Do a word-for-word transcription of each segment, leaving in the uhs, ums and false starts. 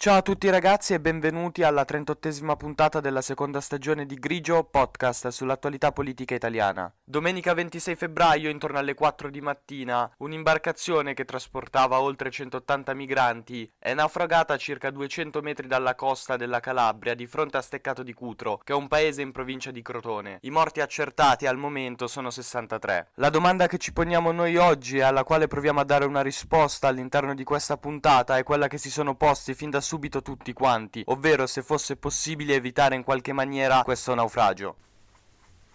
Ciao a tutti ragazzi e benvenuti alla trentottesima puntata della seconda stagione di Grigio Podcast sull'attualità politica italiana. Domenica ventisei febbraio, intorno alle quattro di mattina, un'imbarcazione che trasportava oltre centottanta migranti è naufragata a circa duecento metri dalla costa della Calabria di fronte a Steccato di Cutro, che è un paese in provincia di Crotone. I morti accertati al momento sono sessantatré. La domanda che ci poniamo noi oggi e alla quale proviamo a dare una risposta all'interno di questa puntata è quella che si sono posti fin da subito tutti quanti, ovvero se fosse possibile evitare in qualche maniera questo naufragio.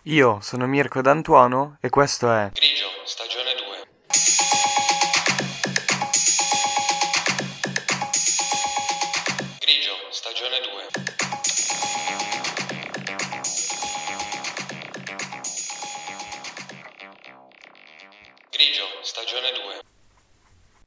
Io sono Mirko D'Antuono e questo è Grigio, stagione due. Grigio, stagione due. Grigio, stagione due.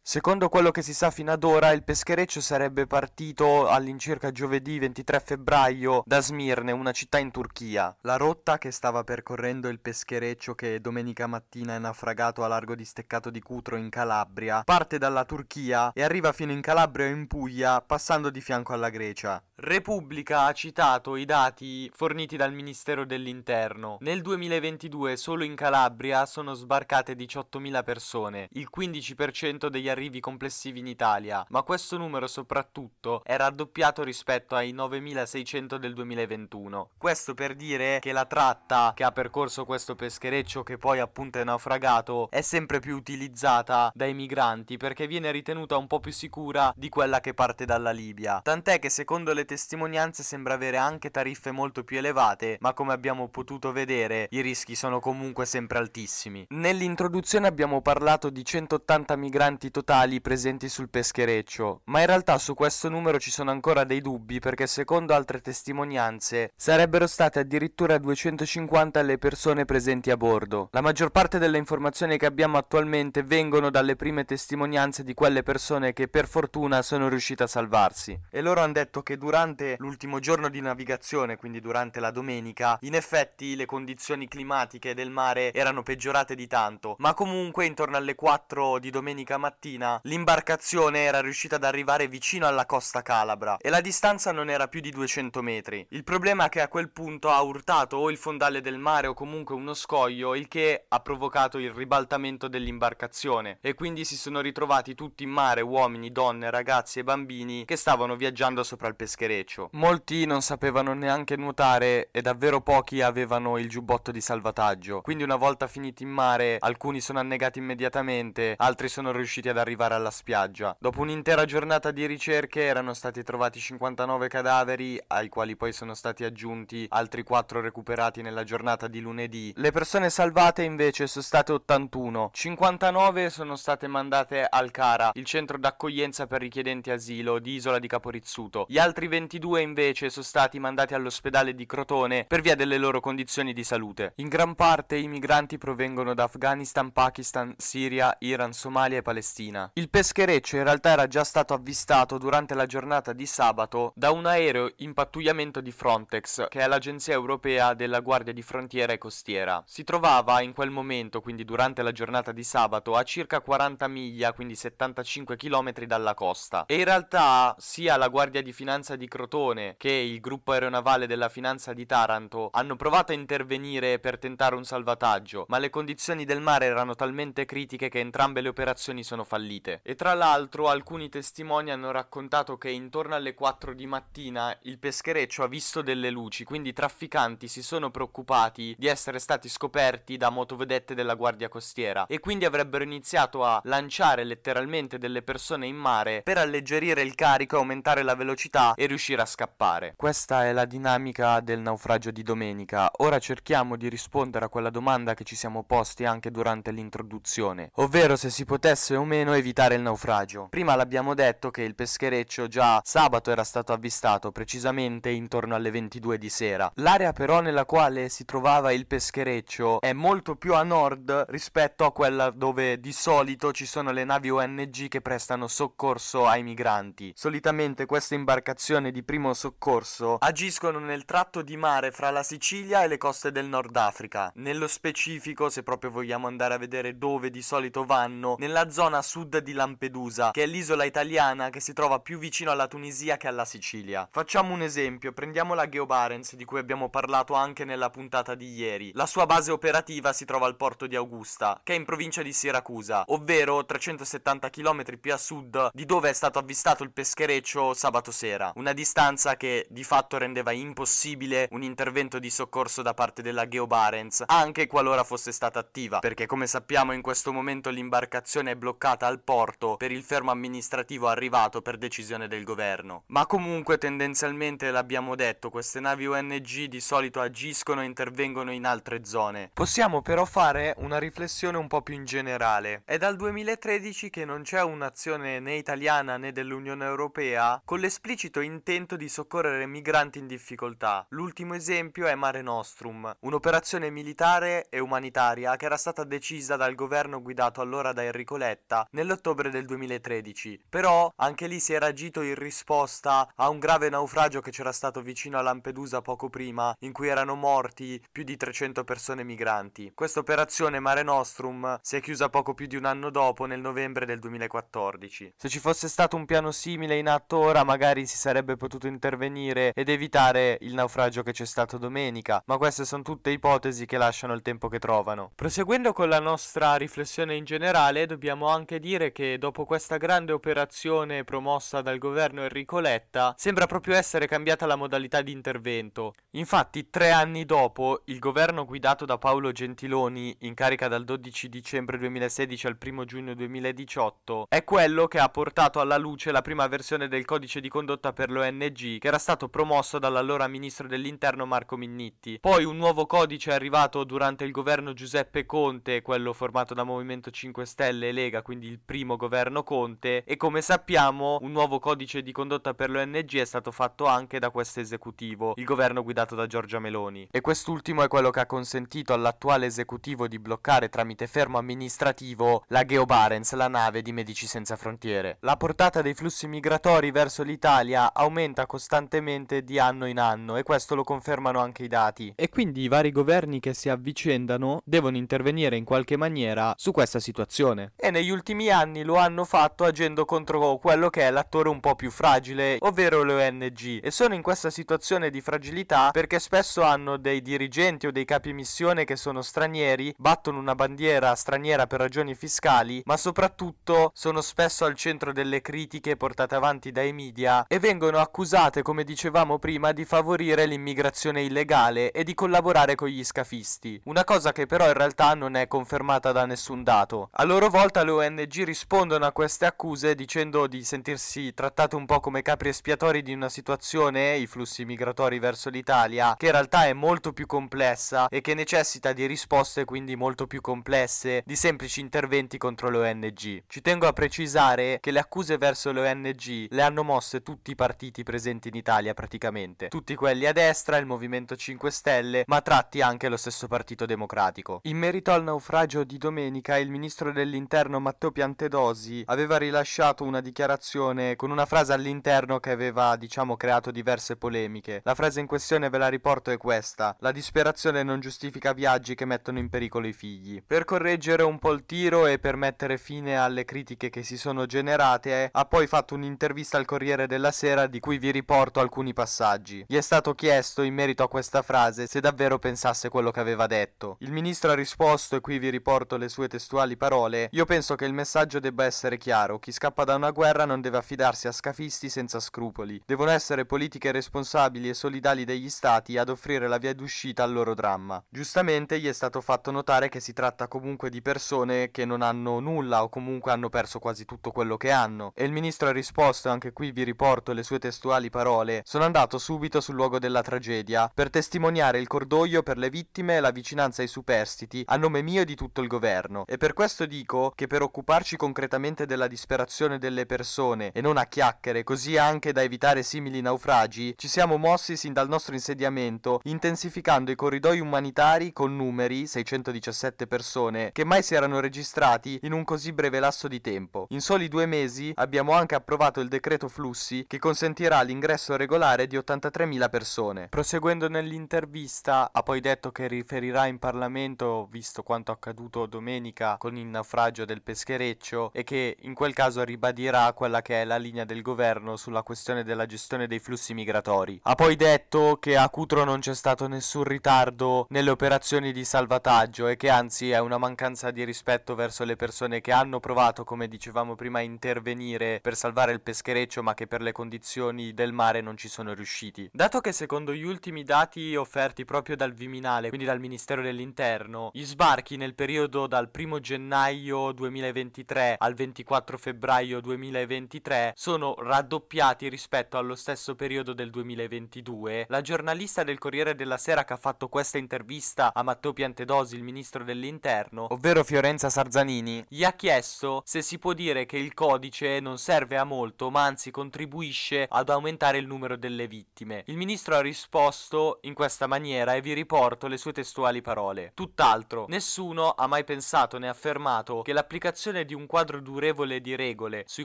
Secondo quello che si sa fino ad ora, il peschereccio sarebbe partito all'incirca giovedì ventitré febbraio da Smirne, una città in Turchia. La rotta che stava percorrendo il peschereccio, che domenica mattina è naufragato a largo di Steccato di Cutro in Calabria, parte dalla Turchia e arriva fino in Calabria e in Puglia, passando di fianco alla Grecia. Repubblica ha citato i dati forniti dal Ministero dell'Interno. Nel duemilaventidue solo in Calabria sono sbarcate diciottomila persone, il quindici per cento degli arrivi complessivi in Italia, ma questo numero soprattutto è raddoppiato rispetto ai novemilaseicento del duemilaventuno. Questo per dire che la tratta che ha percorso questo peschereccio, che poi appunto è naufragato, è sempre più utilizzata dai migranti perché viene ritenuta un po' più sicura di quella che parte dalla Libia, tant'è che secondo le testimonianze sembra avere anche tariffe molto più elevate, ma come abbiamo potuto vedere i rischi sono comunque sempre altissimi. Nell'introduzione abbiamo parlato di centottanta migranti totali presenti sul peschereccio, ma in realtà su questo numero ci sono ancora dei dubbi, perché secondo altre testimonianze sarebbero state addirittura duecentocinquanta le persone presenti a bordo. La maggior parte delle informazioni che abbiamo attualmente vengono dalle prime testimonianze di quelle persone che per fortuna sono riuscite a salvarsi, e loro hanno detto che durante l'ultimo giorno di navigazione, quindi durante la domenica, in effetti le condizioni climatiche del mare erano peggiorate di tanto, ma comunque intorno alle quattro di domenica mattina l'imbarcazione era riuscita ad arrivare vicino alla costa calabra e la distanza non era più di duecento metri. Il problema è che a quel punto ha urtato o il fondale del mare o comunque uno scoglio, il che ha provocato il ribaltamento dell'imbarcazione, e quindi si sono ritrovati tutti in mare, uomini, donne, ragazzi e bambini che stavano viaggiando sopra il peschereccio. Molti non sapevano neanche nuotare e davvero pochi avevano il giubbotto di salvataggio, quindi una volta finiti in mare alcuni sono annegati immediatamente, altri sono riusciti ad arrivare alla spiaggia. Dopo un'intera giornata di ricerche erano stati trovati cinquantanove cadaveri, ai quali poi sono stati aggiunti altri quattro recuperati nella giornata di lunedì. Le persone salvate invece sono state ottantuno, cinquantanove sono state mandate al Cara, il centro d'accoglienza per richiedenti asilo di Isola di Capo Rizzuto. Gli altri ventidue invece sono stati mandati all'ospedale di Crotone per via delle loro condizioni di salute. In gran parte i migranti provengono da Afghanistan, Pakistan, Siria, Iran, Somalia e Palestina. Il peschereccio in realtà era già stato avvistato durante la giornata di sabato da un aereo in pattugliamento di Frontex, che è l'agenzia europea della Guardia di Frontiera e Costiera. Si trovava in quel momento, quindi durante la giornata di sabato, a circa quaranta miglia, quindi settantacinque chilometri dalla costa. E in realtà sia la Guardia di Finanza di Crotone che il gruppo aeronavale della Finanza di Taranto hanno provato a intervenire per tentare un salvataggio, ma le condizioni del mare erano talmente critiche che entrambe le operazioni sono fallite. E tra l'altro alcuni testimoni hanno raccontato che intorno alle quattro di mattina il peschereccio ha visto delle luci, quindi i trafficanti si sono preoccupati di essere stati scoperti da motovedette della Guardia Costiera e quindi avrebbero iniziato a lanciare letteralmente delle persone in mare per alleggerire il carico, aumentare la velocità e riuscire a scappare. Questa è la dinamica del naufragio di domenica. Ora cerchiamo di rispondere a quella domanda che ci siamo posti anche durante l'introduzione, ovvero se si potesse o meno evitare il naufragio. Prima l'abbiamo detto che il peschereccio già sabato era stato avvistato, precisamente intorno alle ventidue di sera. L'area però nella quale si trovava il peschereccio è molto più a nord rispetto a quella dove di solito ci sono le navi O N G che prestano soccorso ai migranti. Solitamente queste imbarcazioni missione di primo soccorso agiscono nel tratto di mare fra la Sicilia e le coste del Nord Africa. Nello specifico, se proprio vogliamo andare a vedere dove di solito vanno, nella zona sud di Lampedusa, che è l'isola italiana che si trova più vicino alla Tunisia che alla Sicilia. Facciamo un esempio, prendiamo la Geo Barents, di cui abbiamo parlato anche nella puntata di ieri. La sua base operativa si trova al porto di Augusta, che è in provincia di Siracusa, ovvero trecentosettanta chilometri più a sud di dove è stato avvistato il peschereccio sabato sera, una distanza che di fatto rendeva impossibile un intervento di soccorso da parte della Geo Barents, anche qualora fosse stata attiva, perché come sappiamo in questo momento l'imbarcazione è bloccata al porto per il fermo amministrativo arrivato per decisione del governo. Ma comunque tendenzialmente, l'abbiamo detto, queste navi O N G di solito agiscono e intervengono in altre zone. Possiamo però fare una riflessione un po' più in generale. È dal duemilatredici che non c'è un'azione né italiana né dell'Unione Europea con l'esplicito intento di soccorrere migranti in difficoltà. L'ultimo esempio è Mare Nostrum, un'operazione militare e umanitaria che era stata decisa dal governo guidato allora da Enrico Letta nell'ottobre del duemilatredici. Però anche lì si era agito in risposta a un grave naufragio che c'era stato vicino a Lampedusa poco prima, in cui erano morti più di trecento persone migranti. Questa operazione Mare Nostrum si è chiusa poco più di un anno dopo, nel novembre del duemilaquattordici. Se ci fosse stato un piano simile in atto ora, magari si sarebbe potuto intervenire ed evitare il naufragio che c'è stato domenica, ma queste sono tutte ipotesi che lasciano il tempo che trovano. Proseguendo con la nostra riflessione in generale, dobbiamo anche dire che dopo questa grande operazione promossa dal governo Enrico Letta, sembra proprio essere cambiata la modalità di intervento. Infatti, tre anni dopo, il governo guidato da Paolo Gentiloni, in carica dal dodici dicembre duemilasedici al primo giugno duemiladiciotto, è quello che ha portato alla luce la prima versione del codice di condotta per l'O N G, che era stato promosso dall'allora ministro dell'Interno Marco Minniti. Poi un nuovo codice è arrivato durante il governo Giuseppe Conte, quello formato da Movimento cinque Stelle e Lega, quindi il primo governo Conte, e come sappiamo un nuovo codice di condotta per l'O N G è stato fatto anche da questo esecutivo, il governo guidato da Giorgia Meloni. E quest'ultimo è quello che ha consentito all'attuale esecutivo di bloccare tramite fermo amministrativo la Geo Barents, la nave di Medici Senza Frontiere. La portata dei flussi migratori verso l'Italia aumenta costantemente di anno in anno, e questo lo confermano anche i dati. E quindi i vari governi che si avvicendano devono intervenire in qualche maniera su questa situazione. E negli ultimi anni lo hanno fatto agendo contro quello che è l'attore un po' più fragile, ovvero le O N G. E sono in questa situazione di fragilità perché spesso hanno dei dirigenti o dei capi missione che sono stranieri, battono una bandiera straniera per ragioni fiscali, ma soprattutto sono spesso al centro delle critiche portate avanti dai media e vengono accusate, come dicevamo prima, di favorire l'immigrazione illegale e di collaborare con gli scafisti, una cosa che però in realtà non è confermata da nessun dato. A loro volta le O N G rispondono a queste accuse dicendo di sentirsi trattate un po' come capri espiatori di una situazione, i flussi migratori verso l'Italia, che in realtà è molto più complessa e che necessita di risposte quindi molto più complesse di semplici interventi contro le O N G. Ci tengo a precisare che le accuse verso le O N G le hanno mosse tutti i partiti presenti in Italia praticamente, tutti quelli a destra, il Movimento cinque Stelle, ma tratti anche lo stesso Partito Democratico. In merito al naufragio di domenica, il ministro dell'Interno Matteo Piantedosi aveva rilasciato una dichiarazione con una frase all'interno che aveva, diciamo, creato diverse polemiche. La frase in questione ve la riporto, è questa: la disperazione non giustifica viaggi che mettono in pericolo i figli. Per correggere un po' il tiro e per mettere fine alle critiche che si sono generate, ha poi fatto un'intervista al Corriere della Sera, di cui vi riporto alcuni passaggi. Gli è stato chiesto in merito a questa frase se davvero pensasse quello che aveva detto. Il ministro ha risposto, e qui vi riporto le sue testuali parole: "Io penso che il messaggio debba essere chiaro, chi scappa da una guerra non deve affidarsi a scafisti senza scrupoli, devono essere politiche responsabili e solidali degli stati ad offrire la via d'uscita al loro dramma." Giustamente gli è stato fatto notare che si tratta comunque di persone che non hanno nulla, o comunque hanno perso quasi tutto quello che hanno, e il ministro ha risposto, anche qui vi riporto le sue testuali parole: "Sono andato subito sul luogo della tragedia per testimoniare il cordoglio per le vittime e la vicinanza ai superstiti a nome mio e di tutto il governo, e per questo dico che per occuparci concretamente della disperazione delle persone e non a chiacchiere, così anche da evitare simili naufragi, ci siamo mossi sin dal nostro insediamento intensificando i corridoi umanitari con numeri, seicentodiciassette persone, che mai si erano registrati in un così breve lasso di tempo. In soli due mesi abbiamo anche approvato il decreto flussi che consente consentirà l'ingresso regolare di ottantatremila persone. Proseguendo nell'intervista, ha poi detto che riferirà in Parlamento, visto quanto accaduto domenica con il naufragio del peschereccio, e che in quel caso ribadirà quella che è la linea del governo sulla questione della gestione dei flussi migratori. Ha poi detto che a Cutro non c'è stato nessun ritardo nelle operazioni di salvataggio e che anzi è una mancanza di rispetto verso le persone che hanno provato, come dicevamo prima, a intervenire per salvare il peschereccio, ma che per le condizioni del mare non ci sono riusciti. Dato che secondo gli ultimi dati offerti proprio dal Viminale, quindi dal Ministero dell'Interno, gli sbarchi nel periodo dal primo gennaio duemilaventitré al ventiquattro febbraio duemilaventitré sono raddoppiati rispetto allo stesso periodo del duemilaventidue, la giornalista del Corriere della Sera che ha fatto questa intervista a Matteo Piantedosi, il ministro dell'Interno, ovvero Fiorenza Sarzanini, gli ha chiesto se si può dire che il codice non serve a molto, ma anzi contribuisce ad aumentare il numero delle vittime. Il ministro ha risposto in questa maniera e vi riporto le sue testuali parole: tutt'altro, nessuno ha mai pensato né affermato che l'applicazione di un quadro durevole di regole sui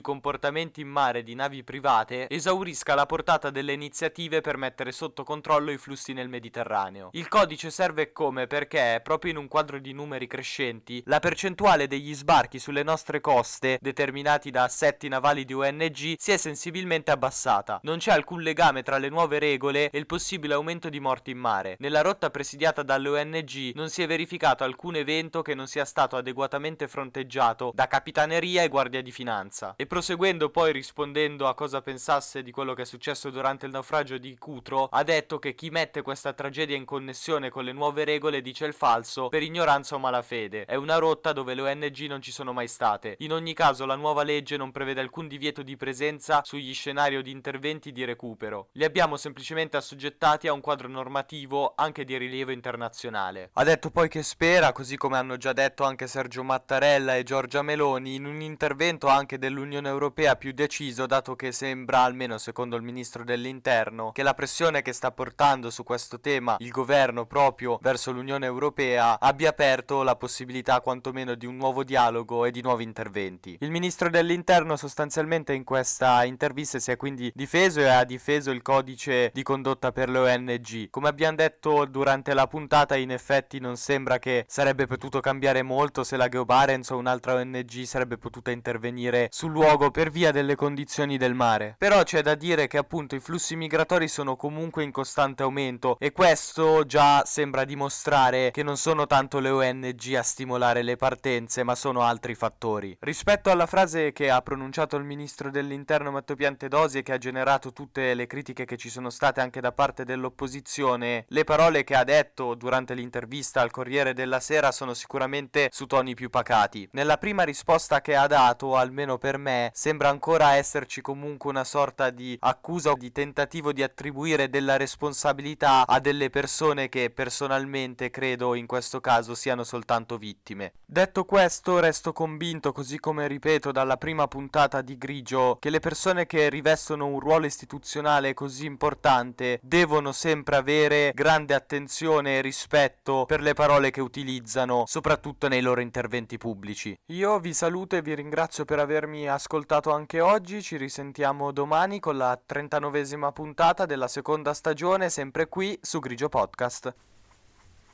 comportamenti in mare di navi private esaurisca la portata delle iniziative per mettere sotto controllo i flussi nel Mediterraneo. Il codice serve come perché, proprio in un quadro di numeri crescenti, la percentuale degli sbarchi sulle nostre coste, determinati da assetti navali di O N G, si è sensibilmente abbassata. Non c'è alcun legame tra le nuove regole e il possibile aumento di morti in mare. Nella rotta presidiata dalle O N G non si è verificato alcun evento che non sia stato adeguatamente fronteggiato da Capitaneria e Guardia di Finanza. E proseguendo poi, rispondendo a cosa pensasse di quello che è successo durante il naufragio di Cutro, ha detto che chi mette questa tragedia in connessione con le nuove regole dice il falso per ignoranza o malafede. È una rotta dove le O N G non ci sono mai state. In ogni caso la nuova legge non prevede alcun divieto di presenza sugli scenari di interventi di recupero. Li abbiamo semplicemente assoggettati a un quadro normativo anche di rilievo internazionale. Ha detto poi che spera, così come hanno già detto anche Sergio Mattarella e Giorgia Meloni, in un intervento anche dell'Unione Europea più deciso, dato che sembra, almeno secondo il ministro dell'Interno, che la pressione che sta portando su questo tema il governo proprio verso l'Unione Europea abbia aperto la possibilità quantomeno di un nuovo dialogo e di nuovi interventi. Il ministro dell'Interno sostanzialmente in questa intervista si è quindi difeso e ha difeso il codice di condotta per le O N G. Come abbiamo detto durante la puntata, in effetti non sembra che sarebbe potuto cambiare molto se la Geo Barents o un'altra O N G sarebbe potuta intervenire sul luogo per via delle condizioni del mare. Però c'è da dire che appunto i flussi migratori sono comunque in costante aumento e questo già sembra dimostrare che non sono tanto le O N G a stimolare le partenze, ma sono altri fattori. Rispetto alla frase che ha pronunciato il ministro dell'Interno Matteo Piantedosi e che ha generato tutte le critiche che ci sono state anche da parte dell'opposizione, le parole che ha detto durante l'intervista al Corriere della Sera sono sicuramente su toni più pacati. Nella prima risposta che ha dato, almeno per me, sembra ancora esserci comunque una sorta di accusa o di tentativo di attribuire della responsabilità a delle persone che personalmente credo in questo caso siano soltanto vittime. Detto questo, resto convinto, così come ripeto dalla prima puntata di Grigio, che le persone che rivestono un ruolo istituzionale così importante devono sempre avere grande attenzione e rispetto per le parole che utilizzano, soprattutto nei loro interventi pubblici. Io vi saluto e vi ringrazio per avermi ascoltato anche oggi. Ci risentiamo domani con la trentanovesima puntata della seconda stagione, sempre qui su Grigio Podcast.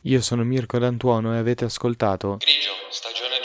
Io sono Mirko D'Antuono e avete ascoltato Grigio, stagione